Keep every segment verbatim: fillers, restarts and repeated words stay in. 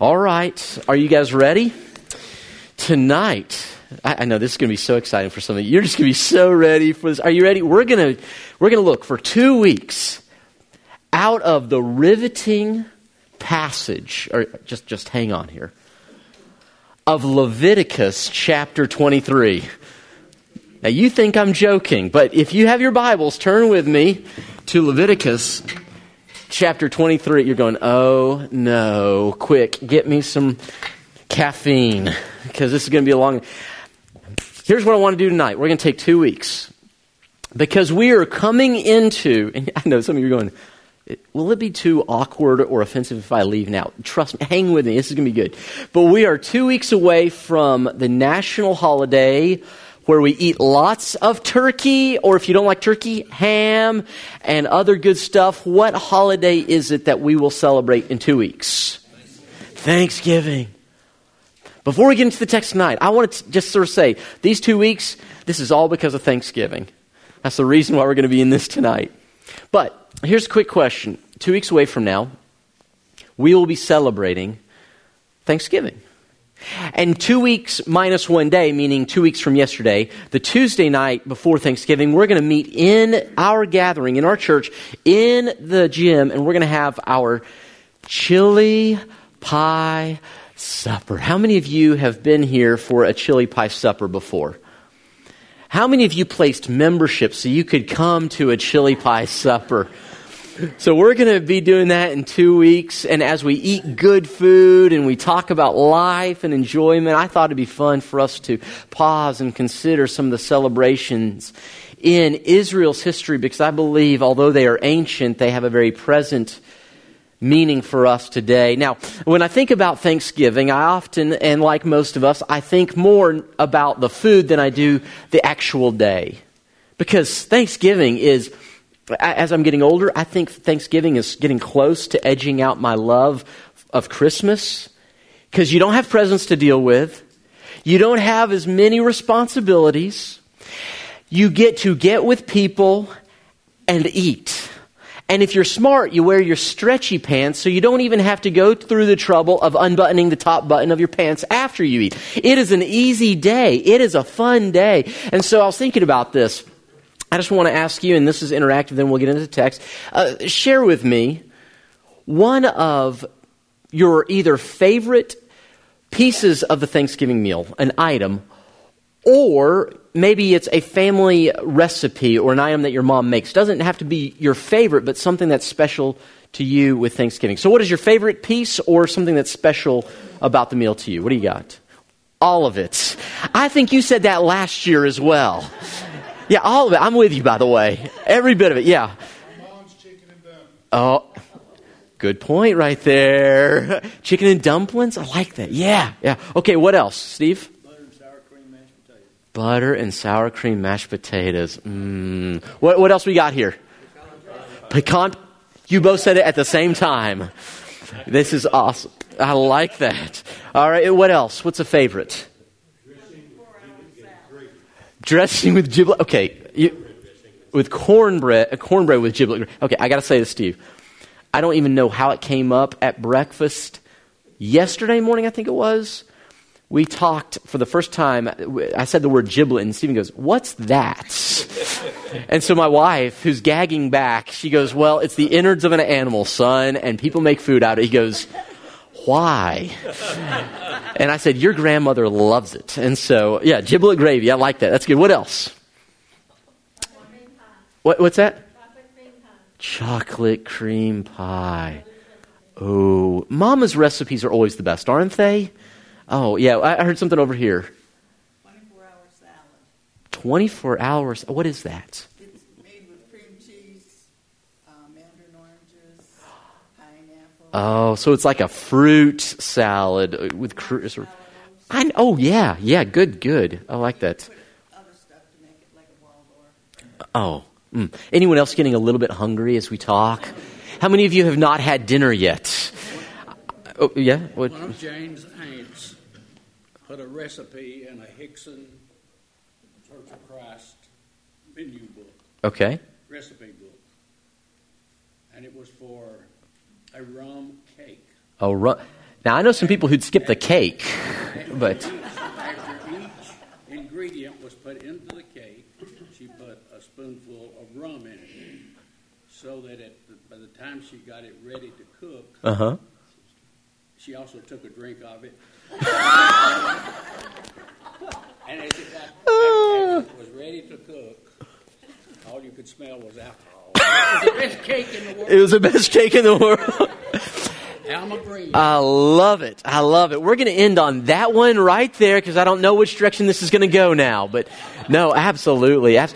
All right, are you guys ready? Tonight, I, I know this is going to be so exciting for some of you. You're just going to be so ready for this. Are you ready? We're going to we're going to look for two weeks out of the riveting passage. Or just just hang on here. Of Leviticus chapter twenty-three. Now you think I'm joking, but if you have your Bibles, turn with me to Leviticus chapter twenty-three. You're going, oh no, quick, get me some caffeine, because this is going to be a long... Here's what I want to do tonight. We're going to take two weeks, because we are coming into... And I know some of you are going, will it be too awkward or offensive if I leave now? Trust me, hang with me, this is going to be good. But we are two weeks away from the national holiday where we eat lots of turkey, or if you don't like turkey, ham and other good stuff. What holiday is it that we will celebrate in two weeks? Thanksgiving. Before we get into the text tonight, I want to just sort of say, these two weeks, this is all because of Thanksgiving. That's the reason why we're going to be in this tonight. But here's a quick question. Two weeks away from now, we will be celebrating Thanksgiving. And two weeks minus one day, meaning two weeks from yesterday, the Tuesday night before Thanksgiving, we're going to meet in our gathering, in our church, in the gym, and we're going to have our chili pie supper. How many of you have been here for a chili pie supper before? How many of you placed membership so you could come to a chili pie supper? So we're going to be doing that in two weeks. And as we eat good food and we talk about life and enjoyment, I thought it'd be fun for us to pause and consider some of the celebrations in Israel's history, because I believe, although they are ancient, they have a very present meaning for us today. Now, when I think about Thanksgiving, I often, and like most of us, I think more about the food than I do the actual day. Because Thanksgiving is... As I'm getting older, I think Thanksgiving is getting close to edging out my love of Christmas, because you don't have presents to deal with. You don't have as many responsibilities. You get to get with people and eat. And if you're smart, you wear your stretchy pants, so you don't even have to go through the trouble of unbuttoning the top button of your pants after you eat. It is an easy day. It is a fun day. And so I was thinking about this. I just want to ask you, and this is interactive, then we'll get into the text. Uh, share with me one of your either favorite pieces of the Thanksgiving meal, an item, or maybe it's a family recipe or an item that your mom makes. Doesn't have to be your favorite, but something that's special to you with Thanksgiving. So what is your favorite piece or something that's special about the meal to you? What do you got? All of it. I think you said that last year as well. Yeah, all of it. I'm with you, by the way. Every bit of it, yeah. Mom's chicken and dumplings. Oh, good point right there. Chicken and dumplings? I like that. Yeah, yeah. Okay, what else, Steve? Butter and sour cream mashed potatoes. Butter and sour cream mashed potatoes. Mm. What, what else we got here? Pecan. Pecan. You both said it at the same time. This is awesome. I like that. All right, what else? What's a favorite? Dressing with giblet, okay, you, with cornbread, cornbread with giblet. Okay, I got to say this, Steve. I don't even know how it came up at breakfast yesterday morning, I think it was. We talked for the first time, I said the word giblet, and Stephen goes, what's that? And so my wife, who's gagging back, she goes, well, it's the innards of an animal, son, and people make food out of it. He goes, why? And I said, your grandmother loves it. And so, yeah, giblet gravy. I like that. That's good. What else? What, what's that? Chocolate cream pie. Oh, Mama's recipes are always the best, aren't they? Oh, yeah. I heard something over here. twenty-four hour salad. twenty-four hours. What is that? It's made with cream cheese, uh, mandarin oranges, pineapple. Oh, so it's like a fruit salad with cr- I oh yeah, yeah, good, good. I like that. Oh, mm. Anyone else getting a little bit hungry as we talk? How many of you have not had dinner yet? Oh, yeah. What? One of Jane's aunts put a recipe in a Hickson Church of Christ menu book. Okay. Recipe book, and it was for a rum cake. A rum. Now, I know some people who'd skip the cake, but... After each ingredient was put into the cake, she put a spoonful of rum in it, so that it, by the time she got it ready to cook, uh-huh. she also took a drink of it. And as it, got, as it was ready to cook, all you could smell was alcohol. It was the best cake in the world. It was the best cake in the world. I love it. I love it. We're going to end on that one right there because I don't know which direction this is going to go now. But no, absolutely. Now,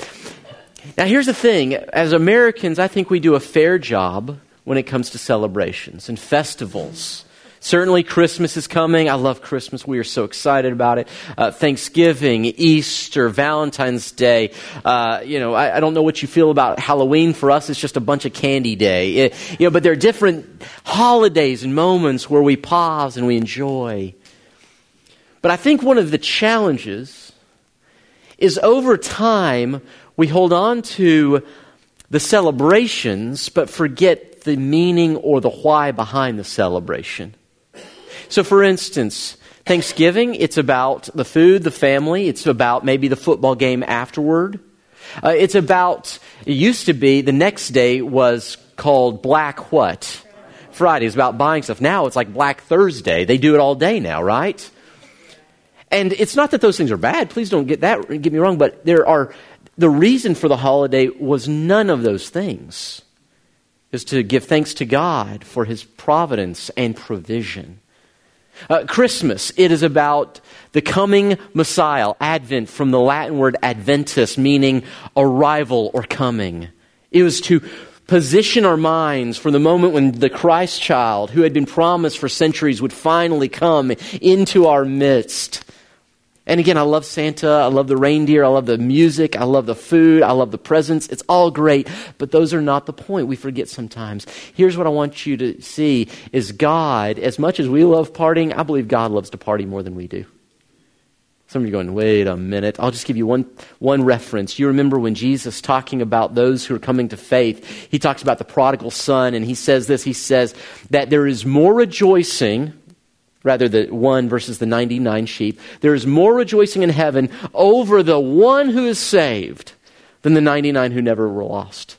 here's the thing. As Americans, I think we do a fair job when it comes to celebrations and festivals. Certainly, Christmas is coming. I love Christmas. We are so excited about it. Uh, Thanksgiving, Easter, Valentine's Day. Uh, you know, I, I don't know what you feel about Halloween. For us, it's just a bunch of candy day. It, you know, but there are different holidays and moments where we pause and we enjoy. But I think one of the challenges is over time, we hold on to the celebrations, but forget the meaning or the why behind the celebration. So, for instance, Thanksgiving, it's about the food, the family. It's about maybe the football game afterward. Uh, it's about, it used to be, the next day was called Black what? Friday. It's about buying stuff. Now it's like Black Thursday. They do it all day now, right? And it's not that those things are bad. Please don't get that, get me wrong. But there are, the reason for the holiday was none of those things. Is to give thanks to God for His providence and provision. Uh, Christmas, it is about the coming Messiah, Advent, from the Latin word adventus, meaning arrival or coming. It was to position our minds for the moment when the Christ child, who had been promised for centuries, would finally come into our midst. And again, I love Santa, I love the reindeer, I love the music, I love the food, I love the presents. It's all great, but those are not the point. We forget sometimes. Here's what I want you to see is God, as much as we love partying, I believe God loves to party more than we do. Some of you are going, wait a minute. I'll just give you one, one reference. You remember when Jesus talking about those who are coming to faith, He talks about the prodigal son, and He says this, He says that there is more rejoicing... Rather, the one versus the ninety-nine sheep. There is more rejoicing in heaven over the one who is saved than the ninety-nine who never were lost.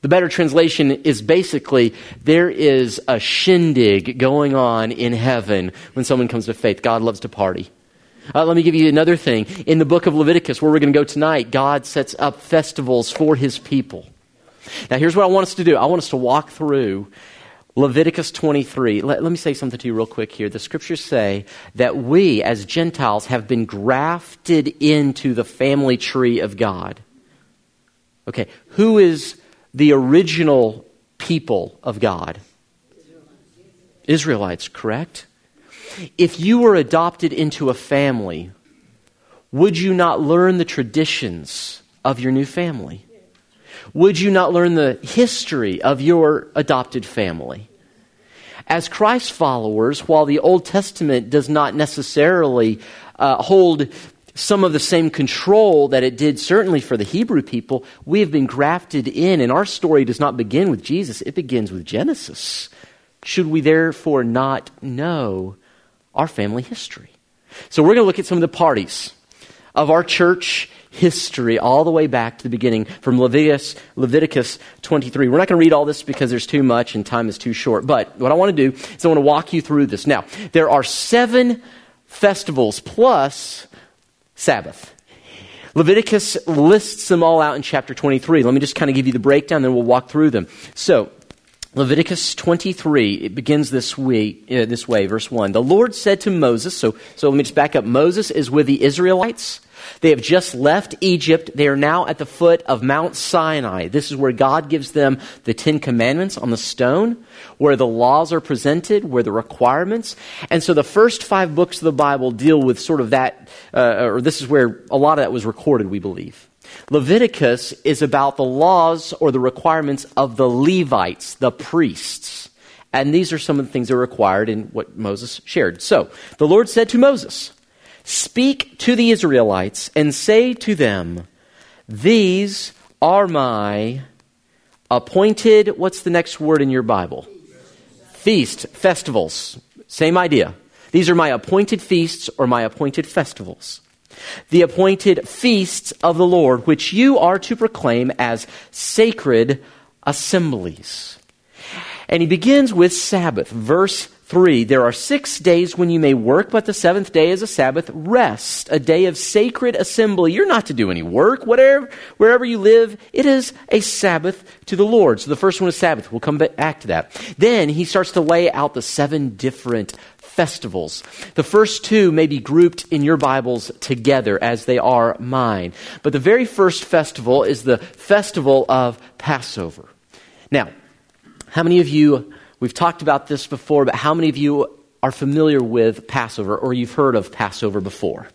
The better translation is basically, there is a shindig going on in heaven when someone comes to faith. God loves to party. Uh, let me give you another thing. In the book of Leviticus, where we're going to go tonight, God sets up festivals for His people. Now, here's what I want us to do. I want us to walk through Leviticus twenty-three. Let, let me say something to you real quick here. The scriptures say that we as Gentiles have been grafted into the family tree of God. Okay, who is the original people of God? Israelites, correct? If you were adopted into a family, would you not learn the traditions of your new family? Would you not learn the history of your adopted family? As Christ followers, while the Old Testament does not necessarily uh, hold some of the same control that it did certainly for the Hebrew people, we have been grafted in, and our story does not begin with Jesus. It begins with Genesis. Should we therefore not know our family history? So we're going to look at some of the parties of our church history all the way back to the beginning from Leviticus, Leviticus twenty-three. We're not going to read all this because there's too much and time is too short. But what I want to do is I want to walk you through this. Now, there are seven festivals plus Sabbath. Leviticus lists them all out in chapter twenty-three. Let me just kind of give you the breakdown, then we'll walk through them. So, Leviticus twenty-three, it begins this way, uh, this way, verse one. The Lord said to Moses, so, so let me just back up. Moses is with the Israelites. They have just left Egypt. They are now at the foot of Mount Sinai. This is where God gives them the Ten Commandments on the stone, where the laws are presented, where the requirements. And so the first five books of the Bible deal with sort of that, uh, or this is where a lot of that was recorded, we believe. Leviticus is about the laws or the requirements of the Levites, the priests. And these are some of the things that are required in what Moses shared. So the Lord said to Moses, "Speak to the Israelites and say to them, these are my appointed," what's the next word in your Bible? Feast, festivals. Same idea. These are my appointed feasts or my appointed festivals. The appointed feasts of the Lord, which you are to proclaim as sacred assemblies. And he begins with Sabbath. Verse three, there are six days when you may work, but the seventh day is a Sabbath rest, a day of sacred assembly. You're not to do any work. Whatever, wherever you live, it is a Sabbath to the Lord. So the first one is Sabbath. We'll come back to that. Then he starts to lay out the seven different festivals. The first two may be grouped in your Bibles together as they are mine. But the very first festival is the festival of Passover. Now, how many of you, we've talked about this before, but how many of you are familiar with Passover or you've heard of Passover before?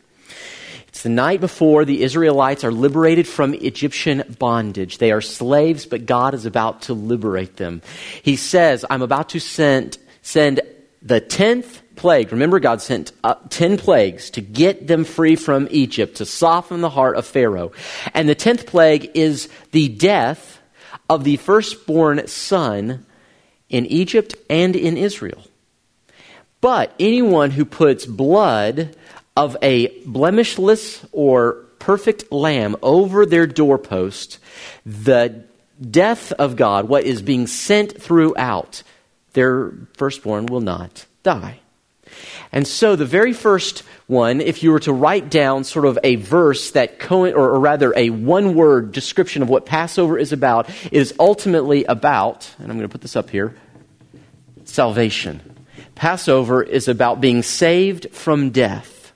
It's the night before the Israelites are liberated from Egyptian bondage. They are slaves, but God is about to liberate them. He says, I'm about to send, send the tenth plague. Remember, God sent uh, ten plagues to get them free from Egypt, to soften the heart of Pharaoh. And the tenth plague is the death of the firstborn son in Egypt and in Israel. But anyone who puts blood of a blemishless or perfect lamb over their doorpost, the death of God, what is being sent throughout, their firstborn will not die. And so the very first one, if you were to write down sort of a verse that, co- or, or rather a one-word description of what Passover is about, it is ultimately about, and I'm going to put this up here, salvation. Passover is about being saved from death.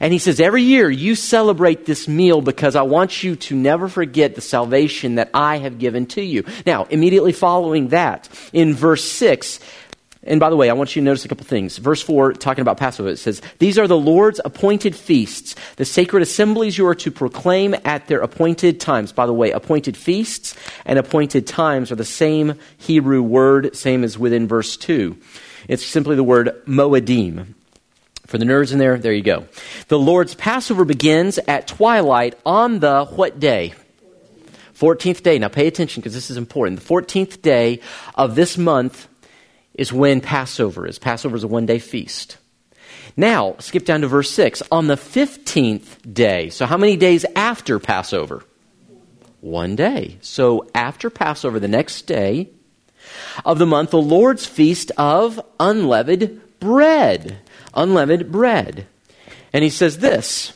And he says, every year you celebrate this meal because I want you to never forget the salvation that I have given to you. Now, immediately following that, in verse six, and by the way, I want you to notice a couple things. Verse four, talking about Passover, it says, these are the Lord's appointed feasts, the sacred assemblies you are to proclaim at their appointed times. By the way, appointed feasts and appointed times are the same Hebrew word, same as within verse two. It's simply the word moedim. For the nerds in there, there you go. The Lord's Passover begins at twilight on the what day? fourteenth day. Now pay attention because this is important. The fourteenth day of this month is when Passover is. Passover is a one-day feast. Now, skip down to verse six. On the fifteenth day, so how many days after Passover? One day. So after Passover, the next day of the month, the Lord's feast of unleavened bread. Unleavened bread. And he says this,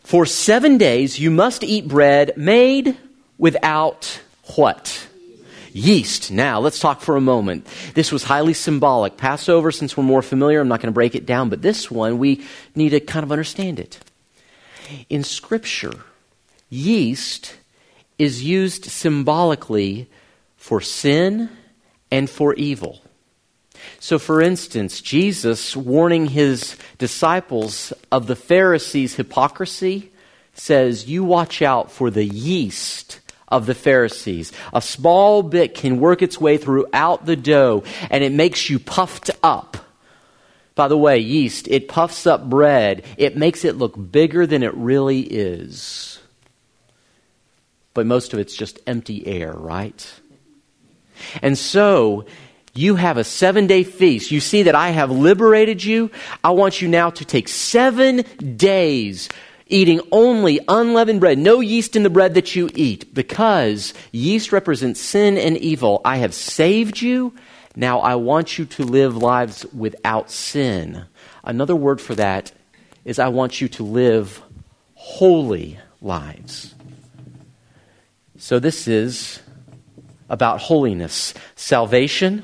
for seven days you must eat bread made without what? Yeast. Now, let's talk for a moment. This was highly symbolic. Passover, since we're more familiar, I'm not going to break it down, but this one, we need to kind of understand it. In Scripture, yeast is used symbolically for sin and for evil. So, for instance, Jesus warning his disciples of the Pharisees' hypocrisy says, you watch out for the yeast of the Pharisees. A small bit can work its way throughout the dough and it makes you puffed up. By the way, yeast, it puffs up bread. It makes it look bigger than it really is. But most of it's just empty air, right? And so you have a seven-day feast. You see that I have liberated you. I want you now to take seven days eating only unleavened bread, no yeast in the bread that you eat, because yeast represents sin and evil. I have saved you. Now I want you to live lives without sin. Another word for that is I want you to live holy lives. So this is about holiness, salvation,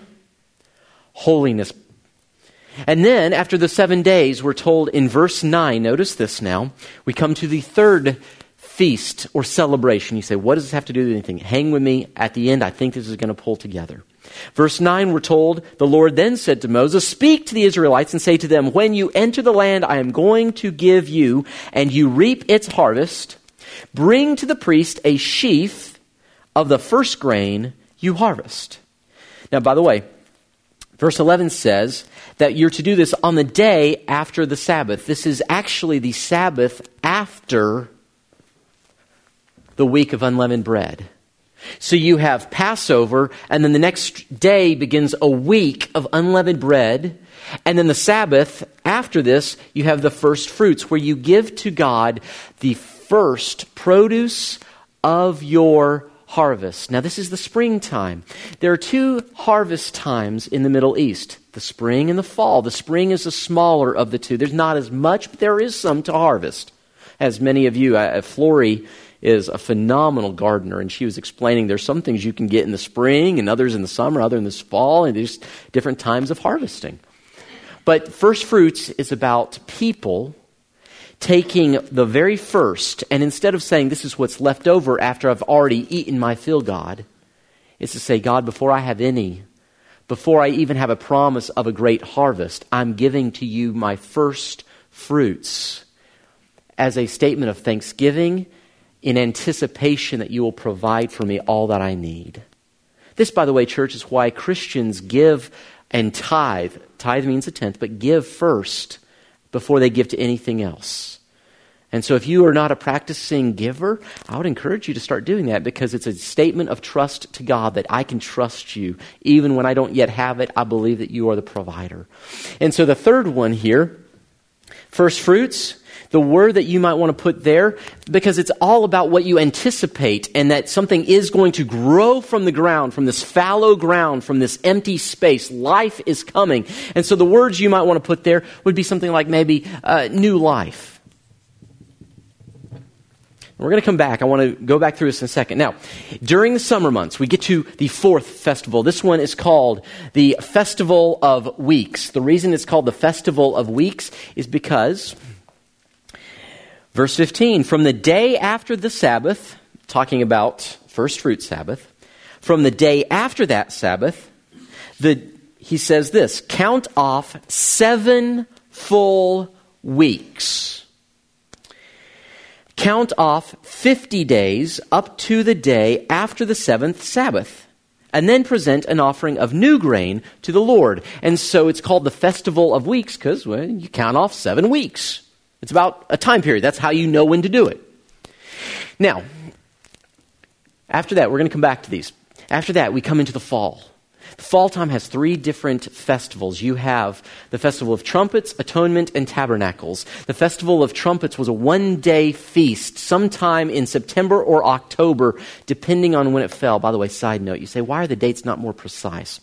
holiness. And then after the seven days, we're told in verse nine, notice this now, we come to the third feast or celebration. You say, what does this have to do with anything? Hang with me. At the end, I think this is going to pull together. Verse nine, we're told, the Lord then said to Moses, speak to the Israelites and say to them, when you enter the land I am going to give you and you reap its harvest, bring to the priest a sheaf of the first grain you harvest. Now, by the way, verse eleven says that you're to do this on the day after the Sabbath. This is actually the Sabbath after the week of unleavened bread. So you have Passover, and then the next day begins a week of unleavened bread. And then the Sabbath, after this, you have the first fruits, where you give to God the first produce of your harvest. Now, this is the springtime. There are two harvest times in the Middle East, the spring and the fall. The spring is the smaller of the two. There's not as much, but there is some to harvest. As many of you, uh, Flory is a phenomenal gardener, and she was explaining there's some things you can get in the spring and others in the summer, other in this fall, and there's different times of harvesting. But first fruits is about people taking the very first, and instead of saying, this is what's left over after I've already eaten my fill, God, it's to say, God, before I have any, before I even have a promise of a great harvest, I'm giving to you my first fruits as a statement of thanksgiving in anticipation that you will provide for me all that I need. This, by the way, church, is why Christians give and tithe. Tithe means a tenth, but give first before they give to anything else. And so if you are not a practicing giver, I would encourage you to start doing that, because it's a statement of trust to God that I can trust you. Even when I don't yet have it, I believe that you are the provider. And so the third one here, first fruits, the word that you might want to put there, because it's all about what you anticipate, and that something is going to grow from the ground, from this fallow ground, from this empty space. Life is coming. And so the words you might want to put there would be something like maybe uh, new life. We're going to come back. I want to go back through this in a second. Now, during the summer months, we get to the fourth festival. This one is called the Festival of Weeks. The reason it's called the Festival of Weeks is because, verse fifteen, from the day after the Sabbath, talking about first fruit Sabbath, from the day after that Sabbath, the he says this, count off seven full weeks. Count off fifty days up to the day after the seventh Sabbath, and then present an offering of new grain to the Lord. And so it's called the Festival of Weeks because, well, you count off seven weeks. It's about a time period. That's how you know when to do it. Now, after that, we're going to come back to these. After that, we come into the fall. The fall time has three different festivals. You have the Festival of Trumpets, Atonement, and Tabernacles. The Festival of Trumpets was a one-day feast sometime in September or October, depending on when it fell. By the way, side note, you say, why are the dates not more precise?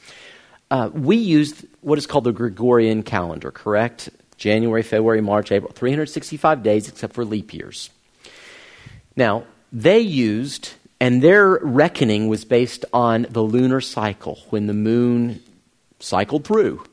Uh, we used what is called the Gregorian calendar, correct? January, February, March, April, three hundred sixty-five days except for leap years. Now, they used... And their reckoning was based on the lunar cycle, when the moon cycled through.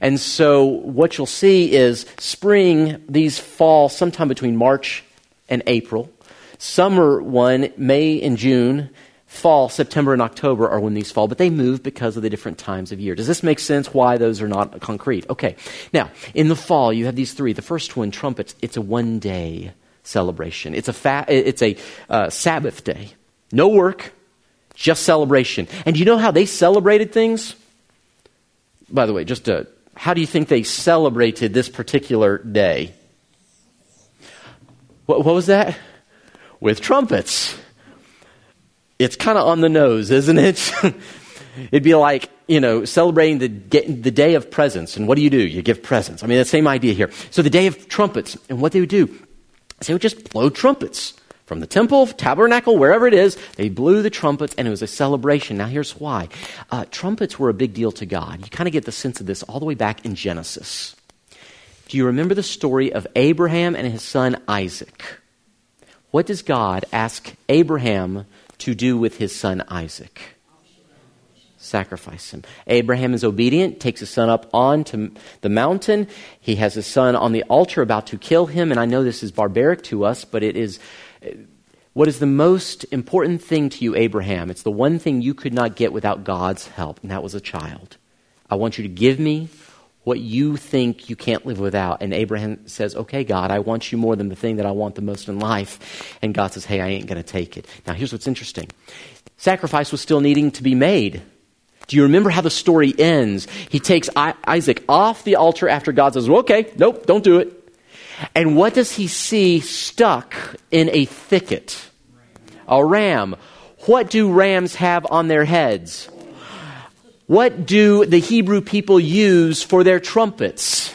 And so what you'll see is spring, these fall sometime between March and April. Summer one, May and June. Fall, September and October are when these fall, but they move because of the different times of year. Does this make sense why those are not concrete? Okay, now, in the fall, you have these three. The first one, trumpets, it's a one-day celebration. It's a, fa- it's a uh, Sabbath day. No work, just celebration. And you know how they celebrated things? By the way, just uh, how do you think they celebrated this particular day? What, what was that? With trumpets. It's kind of on the nose, isn't it? It'd be like, you know, celebrating the the day of presents. And what do you do? You give presents. I mean, the same idea here. So the day of trumpets. And what they would do is they would just blow trumpets. From the temple, tabernacle, wherever it is, they blew the trumpets, and it was a celebration. Now, here's why. Uh, trumpets were a big deal to God. You kind of get the sense of this all the way back in Genesis. Do you remember the story of Abraham and his son Isaac? What does God ask Abraham to do with his son Isaac? Sacrifice him. Abraham is obedient, takes his son up onto the mountain. He has his son on the altar about to kill him, and I know this is barbaric to us, but it is... What is the most important thing to you, Abraham? It's the one thing you could not get without God's help, and that was a child. I want you to give me what you think you can't live without. And Abraham says, okay, God, I want you more than the thing that I want the most in life. And God says, hey, I ain't going to take it. Now, here's what's interesting. Sacrifice was still needing to be made. Do you remember how the story ends? He takes Isaac off the altar after God says, well, okay, nope, don't do it. And what does he see stuck in a thicket? A ram. What do rams have on their heads? What do the Hebrew people use for their trumpets?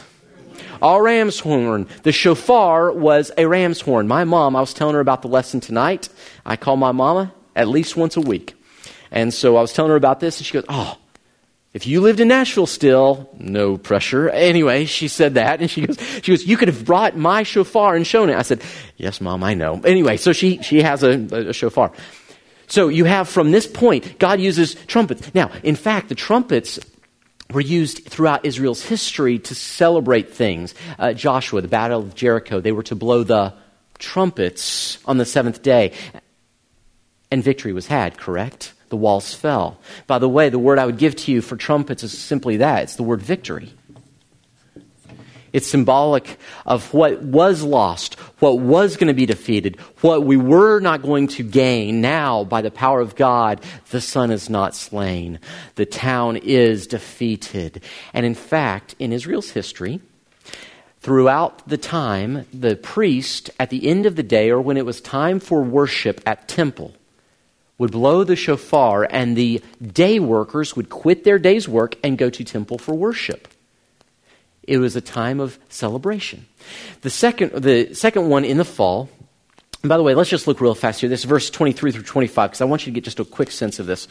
A ram's horn. The shofar was a ram's horn. My mom, I was telling her about the lesson tonight. I call my mama at least once a week. And so I was telling her about this, and she goes, oh, if you lived in Nashville still, no pressure. Anyway, she said that, and she goes, she goes, you could have brought my shofar and shown it. I said, yes, Mom, I know. Anyway, so she, she has a, a shofar. So you have from this point, God uses trumpets. Now, in fact, the trumpets were used throughout Israel's history to celebrate things. Uh, Joshua, the Battle of Jericho, they were to blow the trumpets on the seventh day. And victory was had, correct? The walls fell. By the way, the word I would give to you for trumpets is simply that. It's the word victory. It's symbolic of what was lost, what was going to be defeated, what we were not going to gain. Now, by the power of God, the son is not slain. The town is defeated. And in fact, in Israel's history, throughout the time, the priest, at the end of the day, or when it was time for worship at temple, would blow the shofar, and the day workers would quit their day's work and go to temple for worship. It was a time of celebration. The second, the second one in the fall, and by the way, let's just look real fast here. This is verse twenty-three through twenty-five, because I want you to get just a quick sense of this.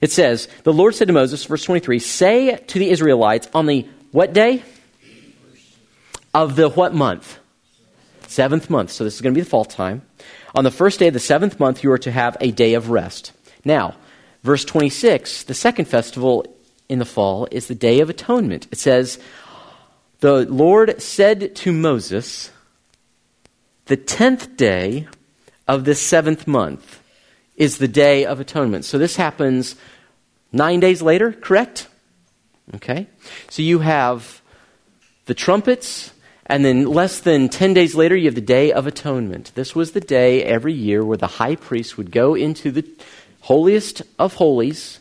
It says, the Lord said to Moses, verse twenty-three, say to the Israelites on the what day? Of the what month? Seventh month. So this is going to be the fall time. On the first day of the seventh month, you are to have a day of rest. Now, verse twenty-six, the second festival in the fall is the Day of Atonement. It says, the Lord said to Moses, the tenth day of the seventh month is the Day of Atonement. So this happens nine days later, correct? Okay. So you have the trumpets. And then less than ten days later, you have the Day of Atonement. This was the day every year where the high priest would go into the holiest of holies,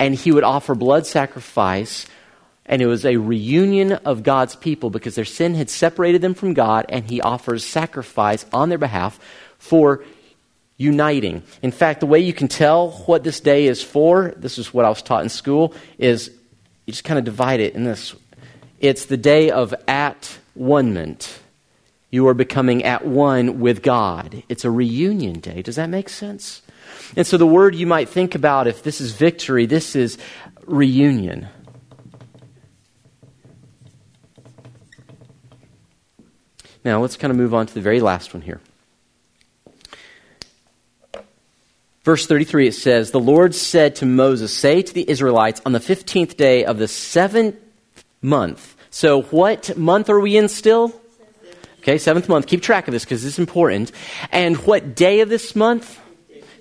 and he would offer blood sacrifice. And it was a reunion of God's people because their sin had separated them from God, and he offers sacrifice on their behalf for uniting. In fact, the way you can tell what this day is for, this is what I was taught in school, is you just kind of divide it in this. It's the day of at one-ment. You are becoming at one with God. It's a reunion day. Does that make sense? And so the word you might think about, if this is victory, this is reunion. Now let's kind of move on to the very last one here. Verse thirty-three, it says, the Lord said to Moses, say to the Israelites on the fifteenth day of the seventh month. So what month are we in still? Okay, seventh month. Keep track of this because it's important. And what day of this month?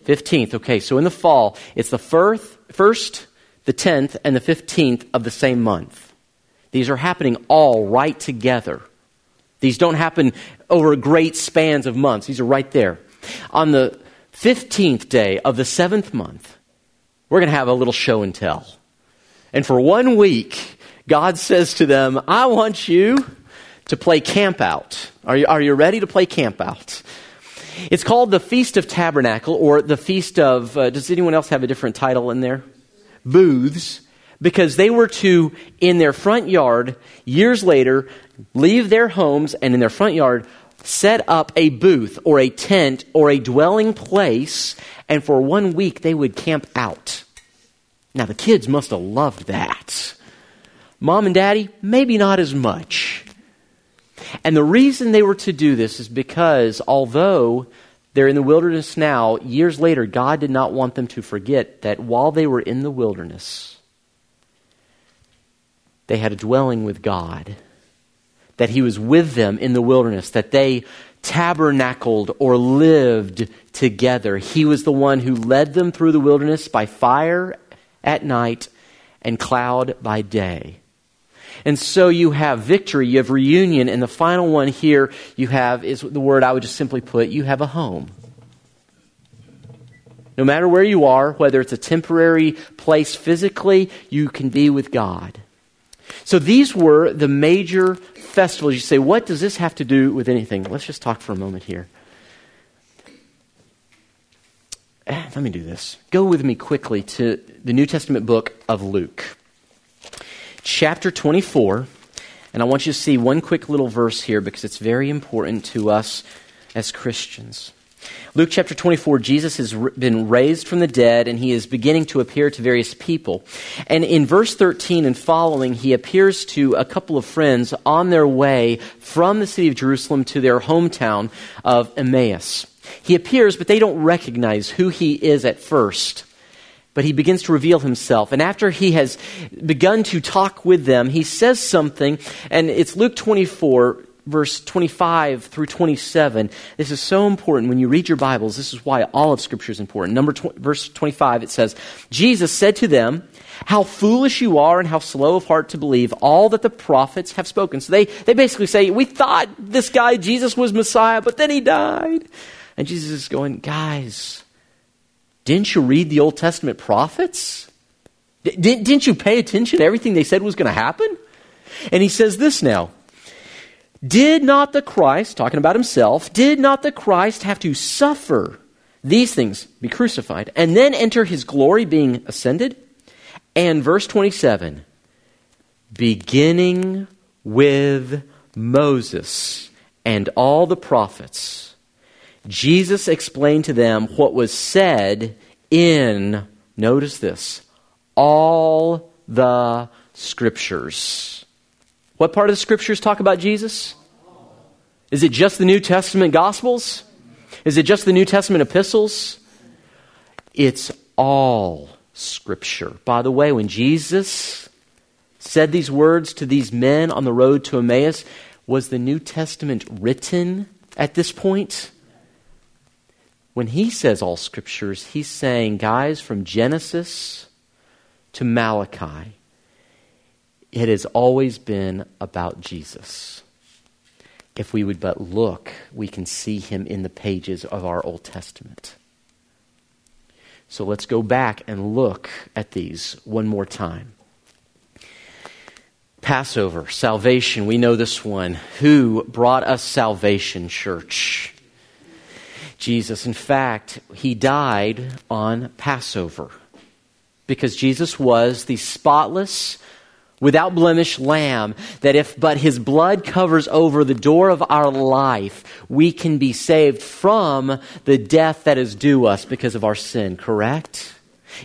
fifteenth. Okay, so in the fall, it's the first, first, the tenth, and the fifteenth of the same month. These are happening all right together. These don't happen over great spans of months. These are right there. On the fifteenth day of the seventh month, we're going to have a little show and tell. And for one week, God says to them, I want you to play camp out. Are you, are you ready to play camp out? It's called the Feast of Tabernacle, or the Feast of, uh, does anyone else have a different title in there? Booths, because they were to, in their front yard, years later, leave their homes and in their front yard, set up a booth or a tent or a dwelling place, and for one week they would camp out. Now the kids must have loved that. Mom and Daddy, maybe not as much. And the reason they were to do this is because although they're in the wilderness now, years later, God did not want them to forget that while they were in the wilderness, they had a dwelling with God, that he was with them in the wilderness, that they tabernacled or lived together. He was the one who led them through the wilderness by fire at night and cloud by day. And so you have victory, you have reunion, and the final one here you have is the word I would just simply put, you have a home. No matter where you are, whether it's a temporary place physically, you can be with God. So these were the major festivals. You say, what does this have to do with anything? Let's just talk for a moment here. Let me do this. Go with me quickly to the New Testament book of Luke, chapter twenty-four. And I want you to see one quick little verse here because it's very important to us as Christians. Luke chapter twenty-four, Jesus has been raised from the dead and he is beginning to appear to various people. And in verse thirteen and following, he appears to a couple of friends on their way from the city of Jerusalem to their hometown of Emmaus. He appears, but they don't recognize who he is at first. But he begins to reveal himself. And after he has begun to talk with them, he says something, and it's Luke twenty-four, verse twenty-five through twenty-seven. This is so important. When you read your Bibles, this is why all of Scripture is important. Number tw- verse twenty-five, it says, Jesus said to them, "How foolish you are and how slow of heart to believe all that the prophets have spoken." So they, they basically say, we thought this guy, Jesus, was Messiah, but then he died. And Jesus is going, guys, didn't you read the Old Testament prophets? D- didn't you pay attention to everything they said was going to happen? And he says this now, "Did not the Christ," talking about himself, "did not the Christ have to suffer these things, be crucified, and then enter his glory, being ascended?" And verse twenty-seven, "Beginning with Moses and all the prophets, Jesus explained to them what was said in," notice this, "all the Scriptures." What part of the Scriptures talk about Jesus? Is it just the New Testament Gospels? Is it just the New Testament epistles? It's all Scripture. By the way, when Jesus said these words to these men on the road to Emmaus, was the New Testament written at this point? When he says all Scriptures, he's saying, guys, from Genesis to Malachi, it has always been about Jesus. If we would but look, we can see him in the pages of our Old Testament. So let's go back and look at these one more time. Passover, salvation, we know this one. Who brought us salvation, church? Jesus. In fact, he died on Passover because Jesus was the spotless, without blemish lamb, that if but his blood covers over the door of our life, we can be saved from the death that is due us because of our sin, correct?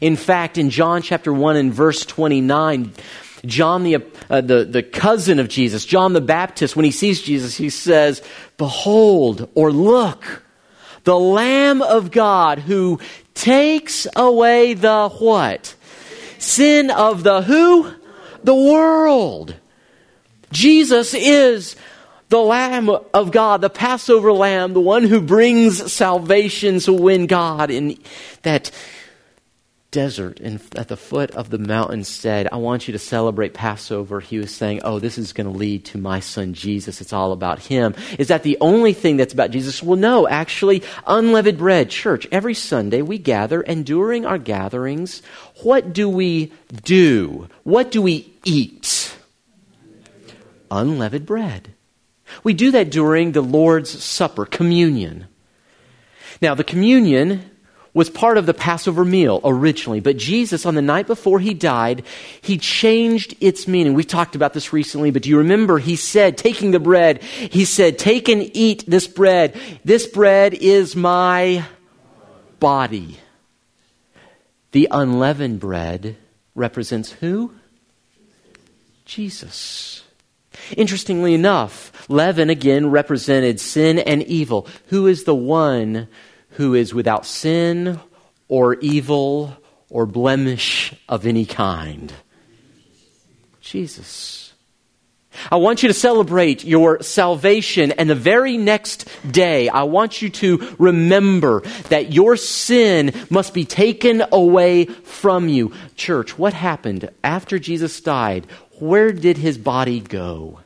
In fact, in John chapter one and verse twenty-nine, John, the, uh, the, the cousin of Jesus, John the Baptist, when he sees Jesus, he says, "Behold," or "Look, the Lamb of God who takes away the" what? "Sin of the" who? "The world." Jesus is the Lamb of God, the Passover Lamb, the one who brings salvation. So when God in that desert and at the foot of the mountain said, "I want you to celebrate Passover," he was saying, "Oh, this is going to lead to my son Jesus. It's all about him." Is that the only thing that's about Jesus? Well, no, actually, unleavened bread, church. Every Sunday we gather, and during our gatherings, what do we do? What do we eat? Unleavened bread. We do that during the Lord's Supper, communion. Now, the communion was part of the Passover meal originally, but Jesus, on the night before he died, he changed its meaning. We've talked about this recently, but do you remember he said, taking the bread, he said, "Take and eat this bread. This bread is my body." The unleavened bread represents who? Jesus. Interestingly enough, leaven again represented sin and evil. Who is the one who is without sin or evil or blemish of any kind? Jesus. I want you to celebrate your salvation, and the very next day, I want you to remember that your sin must be taken away from you. Church, what happened after Jesus died? Where did his body go?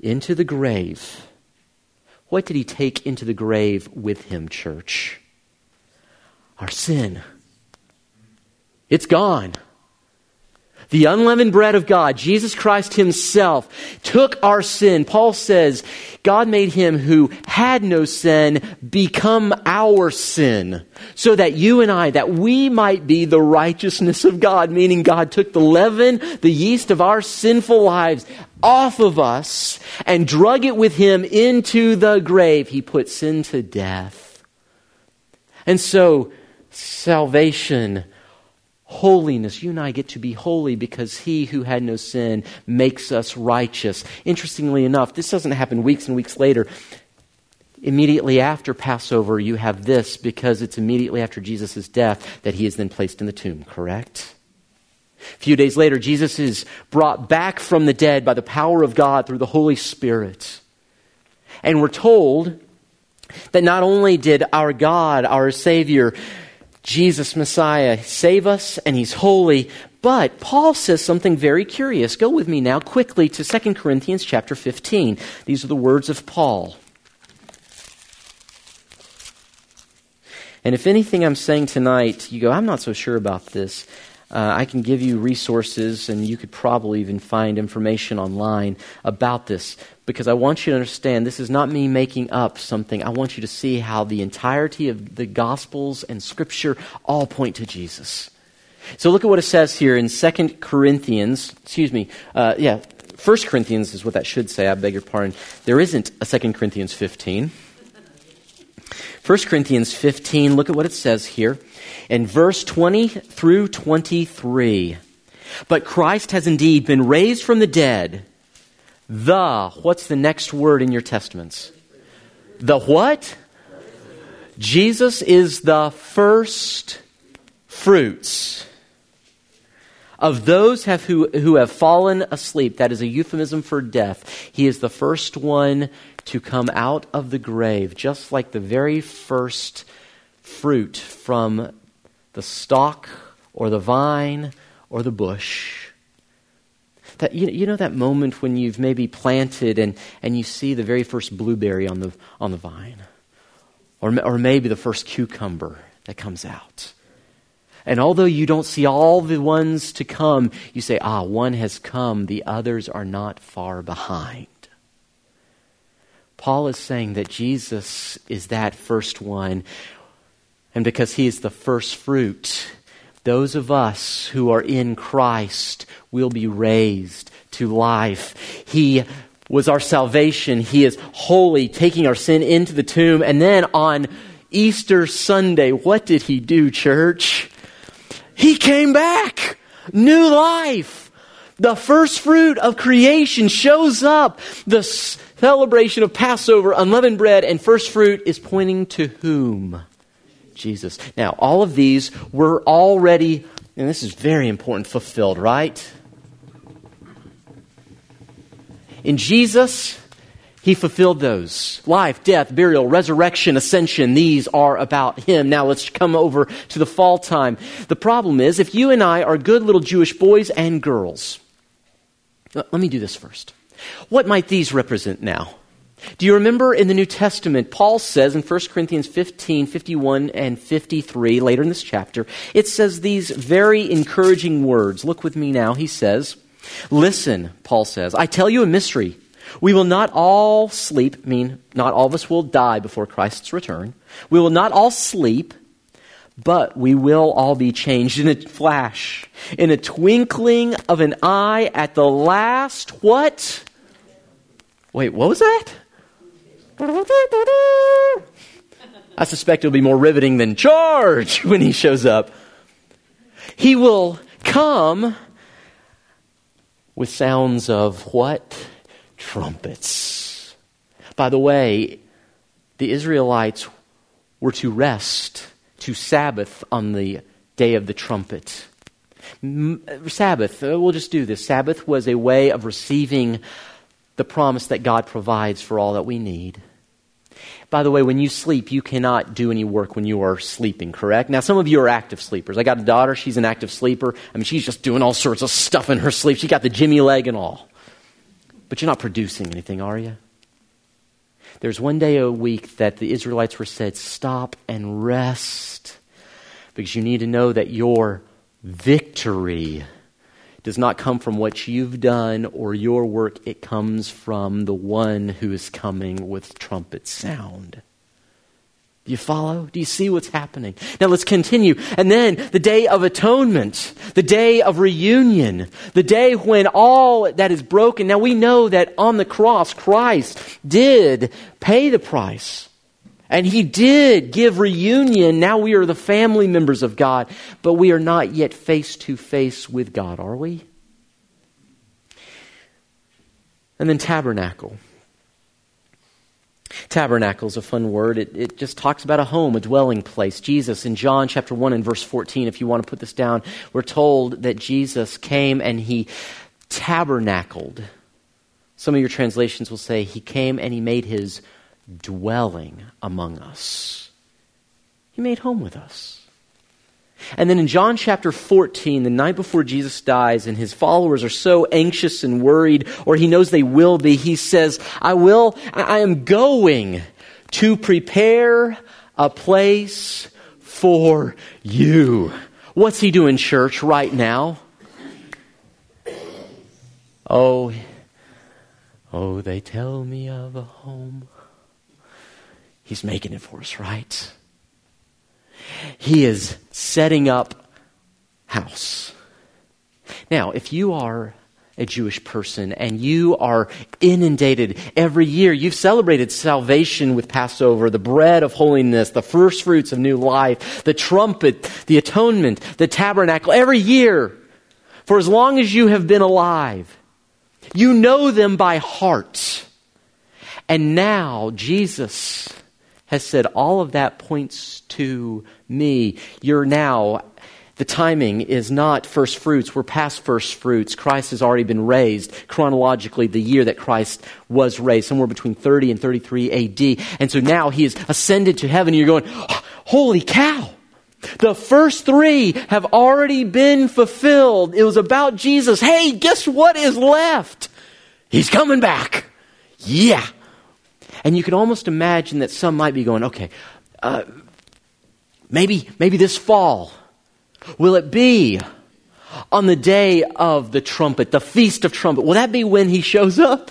Into the grave. What did he take into the grave with him, church? Our sin. It's gone. the unleavened bread of God, Jesus Christ himself, took our sin. Paul says, God made him who had no sin become our sin, so that you and I, that we might be the righteousness of God, meaning God took the leaven, the yeast of our sinful lives off of us and drug it with him into the grave. He put sin to death. And so, salvation, holiness. You and I get to be holy because he who had no sin makes us righteous. Interestingly enough, this doesn't happen weeks and weeks later. Immediately after Passover, you have this because it's immediately after Jesus' death that he is then placed in the tomb, correct? A few days later, Jesus is brought back from the dead by the power of God through the Holy Spirit. And we're told that not only did our God, our Savior, Jesus Messiah, save us, and he's holy, but Paul says something very curious. Go with me now quickly to Second Corinthians chapter fifteen. These are the words of Paul. And if anything I'm saying tonight, you go, I'm not so sure about this. Uh, I can give you resources, and you could probably even find information online about this, because I want you to understand this is not me making up something. I want you to see how the entirety of the Gospels and Scripture all point to Jesus. So look at what it says here in Second Corinthians, excuse me, uh, yeah, First Corinthians is what that should say, I beg your pardon. There isn't a Second Corinthians fifteen. First Corinthians fifteen, look at what it says here. In verse twenty through twenty-three, but Christ has indeed been raised from the dead. The, what's the next word in your testaments? The what? Jesus is the first fruits of those have who, who have fallen asleep. That is a euphemism for death. He is the first one to come out of the grave, just like the very first fruit from the stalk or the vine or the bush. That, you, you know that moment when you've maybe planted and, and you see the very first blueberry on the on the vine, or or maybe the first cucumber that comes out. And although you don't see all the ones to come, you say, ah, one has come, the others are not far behind. Paul is saying that Jesus is that first one. And because he is the first fruit, those of us who are in Christ will be raised to life. He was our salvation. He is holy, taking our sin into the tomb. And then on Easter Sunday, what did he do, church? He came back. New life. The first fruit of creation shows up. The celebration of Passover, unleavened bread, and first fruit is pointing to whom? Jesus. Now, all of these were already, and this is very important, fulfilled, right? In Jesus, he fulfilled those. Life, death, burial, resurrection, ascension. These are about him. Now let's come over to the fall time. The problem is, if you and I are good little Jewish boys and girls, let me do this first. What might these represent now? Do you remember in the New Testament, Paul says in First Corinthians fifteen, fifty-one, and fifty-three, later in this chapter, it says these very encouraging words. Look with me now. He says, listen, Paul says, I tell you a mystery. We will not all sleep, mean not all of us will die before Christ's return. We will not all sleep, but we will all be changed in a flash, in a twinkling of an eye at the last what? Wait, what was that? I suspect it'll be more riveting than charge when he shows up. He will come with sounds of what? Trumpets. By the way, the Israelites were to rest, to Sabbath on the day of the trumpet. Sabbath, we'll just do this. Sabbath was a way of receiving the promise that God provides for all that we need. By the way, when you sleep, you cannot do any work when you are sleeping, correct? Now, some of you are active sleepers. I got a daughter. She's an active sleeper. I mean, she's just doing all sorts of stuff in her sleep. She got the Jimmy leg and all. But you're not producing anything, are you? There's one day a week that the Israelites were said, stop and rest, because you need to know that your victory does not come from what you've done or your work. It comes from the one who is coming with trumpet sound. Do you follow? Do you see what's happening? Now let's continue. And then the Day of Atonement, the Day of Reunion, the day when all that is broken. Now we know that on the cross, Christ did pay the price. And he did give reunion. Now we are the family members of God, but we are not yet face to face with God, are we? And then tabernacle. Tabernacle is a fun word. It, it just talks about a home, a dwelling place. Jesus, in John chapter one and verse fourteen, if you want to put this down, we're told that Jesus came and he tabernacled. Some of your translations will say he came and he made his dwelling among us. He made home with us. And then in John chapter fourteen, the night before Jesus dies and his followers are so anxious and worried, or he knows they will be, he says, I will, I am going to prepare a place for you. What's he doing, church, right now? Oh, oh, they tell me of a home. He's making it for us, right? He is setting up house. Now, if you are a Jewish person and you are inundated every year, you've celebrated salvation with Passover, the bread of holiness, the first fruits of new life, the trumpet, the atonement, the tabernacle, every year for as long as you have been alive. You know them by heart. And now Jesus has said, all of that points to me. You're now, the timing is not first fruits. We're past first fruits. Christ has already been raised chronologically the year that Christ was raised, somewhere between thirty and thirty-three A D. And so now he has ascended to heaven. And you're going, oh, holy cow. The first three have already been fulfilled. It was about Jesus. Hey, guess what is left? He's coming back. Yeah. And you can almost imagine that some might be going, okay, uh, maybe maybe this fall, will it be on the day of the trumpet, the Feast of Trumpet? Will that be when he shows up?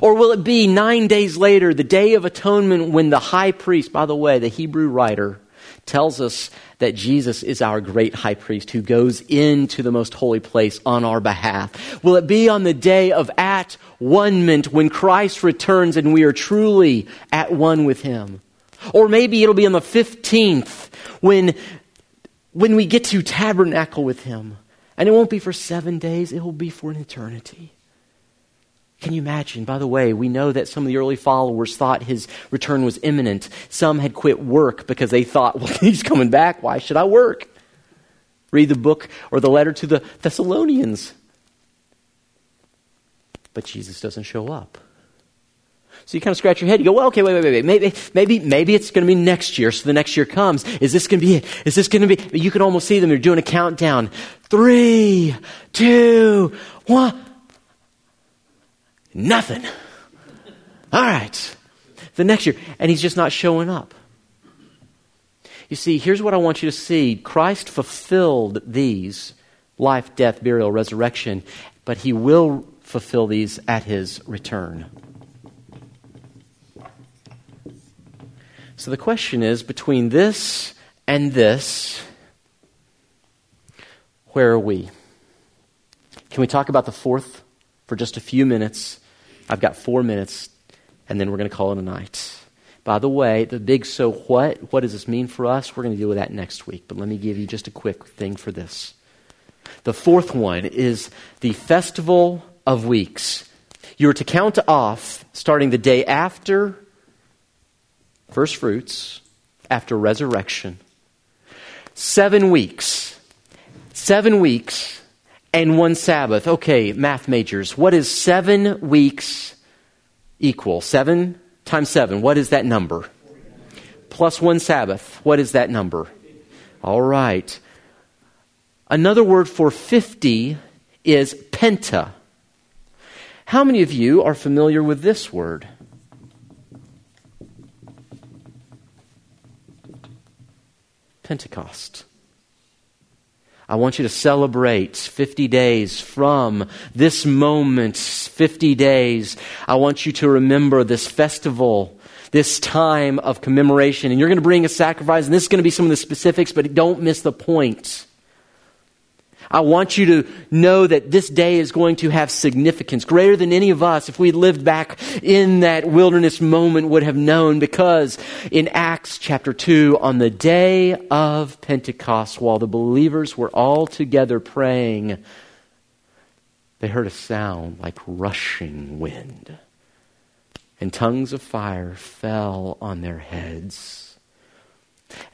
Or will it be nine days later, the Day of Atonement, when the high priest, by the way, the Hebrew writer tells us that Jesus is our great high priest who goes into the most holy place on our behalf. Will it be on the day of at one-ment when Christ returns and we are truly at one with him? Or maybe it'll be on the fifteenth when, when we get to tabernacle with him. And it won't be for seven days, it will be for an eternity. Can you imagine? By the way, we know that some of the early followers thought his return was imminent. Some had quit work because they thought, well, he's coming back. Why should I work? Read the book or the letter to the Thessalonians. But Jesus doesn't show up. So you kind of scratch your head. You go, well, okay, wait, wait, wait, wait. Maybe, maybe, maybe it's going to be next year. So the next year comes. Is this going to be it? Is this going to be? You can almost see them. They're doing a countdown. Three, two, one. Nothing. All right. The next year. And he's just not showing up. You see, here's what I want you to see. Christ fulfilled these: life, death, burial, resurrection. But he will fulfill these at his return. So the question is, between this and this, where are we? Can we talk about the fourth for just a few minutes? I've got four minutes, and then we're going to call it a night. By the way, the big so what, what does this mean for us? We're going to deal with that next week, but let me give you just a quick thing for this. The fourth one is the Festival of Weeks. You're to count off starting the day after first fruits, after resurrection. Seven weeks. Seven weeks. And one Sabbath. Okay, math majors. What is seven weeks equal? Seven times seven. What is that number? Plus one Sabbath. What is that number? All right. Another word for fifty is penta. How many of you are familiar with this word? Pentecost. I want you to celebrate fifty days from this moment, fifty days. I want you to remember this festival, this time of commemoration. And you're going to bring a sacrifice, and this is going to be some of the specifics, but don't miss the point. I want you to know that this day is going to have significance greater than any of us, if we lived back in that wilderness moment, would have known, because in Acts chapter two, on the day of Pentecost, while the believers were all together praying, they heard a sound like rushing wind, and tongues of fire fell on their heads.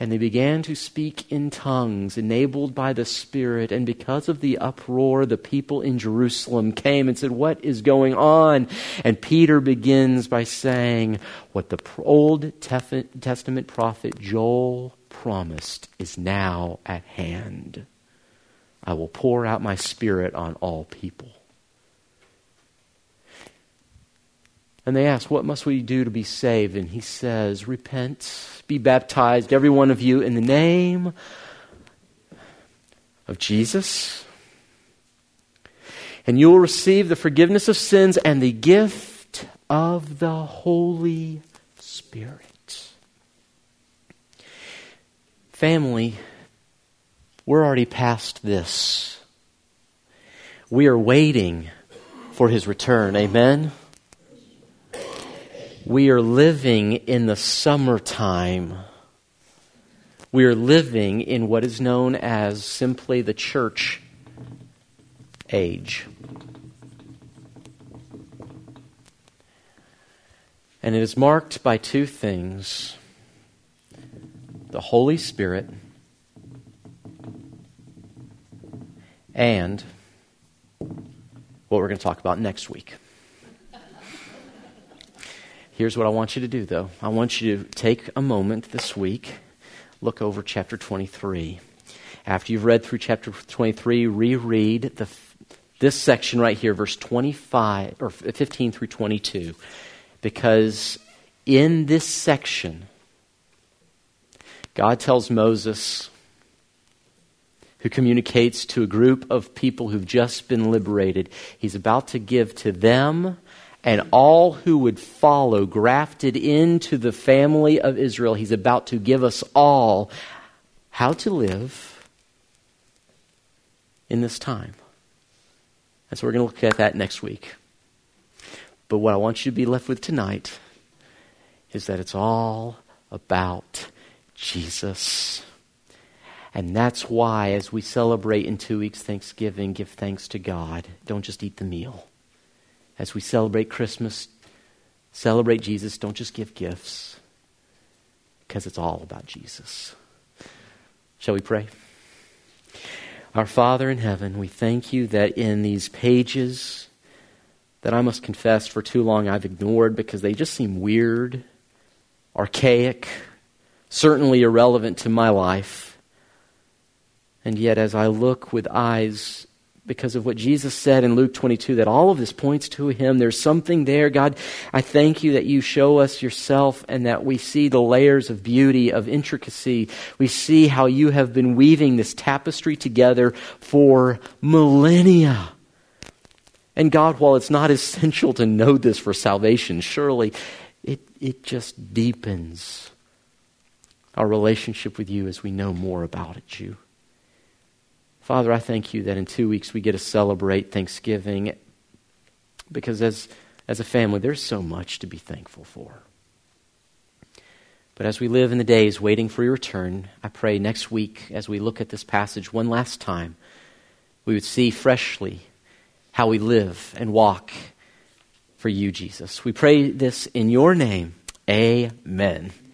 And they began to speak in tongues, enabled by the Spirit. And because of the uproar, the people in Jerusalem came and said, "What is going on?" And Peter begins by saying, "What the Old Testament prophet Joel promised is now at hand. I will pour out my Spirit on all people." And they ask, "What must we do to be saved?" And he says, "Repent, be baptized, every one of you, in the name of Jesus. And you will receive the forgiveness of sins and the gift of the Holy Spirit." Family, we're already past this. We are waiting for His return. Amen? We are living in the summertime. We are living in what is known as simply the church age. And it is marked by two things: the Holy Spirit and what we're going to talk about next week. Here's what I want you to do, though. I want you to take a moment this week, look over chapter twenty-three. After you've read through chapter twenty-three, reread the, this section right here, verse twenty-five or fifteen through twenty-two, because in this section, God tells Moses, who communicates to a group of people who've just been liberated, He's about to give to them and all who would follow, grafted into the family of Israel. He's about to give us all how to live in this time. And so we're going to look at that next week. But what I want you to be left with tonight is that it's all about Jesus. And that's why, as we celebrate in two weeks Thanksgiving, give thanks to God. Don't just eat the meal. As we celebrate Christmas, celebrate Jesus, don't just give gifts, because it's all about Jesus. Shall we pray? Our Father in heaven, we thank You that in these pages that I must confess for too long I've ignored because they just seem weird, archaic, certainly irrelevant to my life. And yet as I look with eyes, because of what Jesus said in Luke twenty-two, that all of this points to Him. There's something there. God, I thank You that You show us Yourself and that we see the layers of beauty, of intricacy. We see how You have been weaving this tapestry together for millennia. And God, while it's not essential to know this for salvation, surely it, it just deepens our relationship with You as we know more about it, You. Father, I thank You that in two weeks we get to celebrate Thanksgiving, because as, as a family, there's so much to be thankful for. But as we live in the days waiting for Your return, I pray next week as we look at this passage one last time, we would see freshly how we live and walk for You, Jesus. We pray this in Your name. Amen.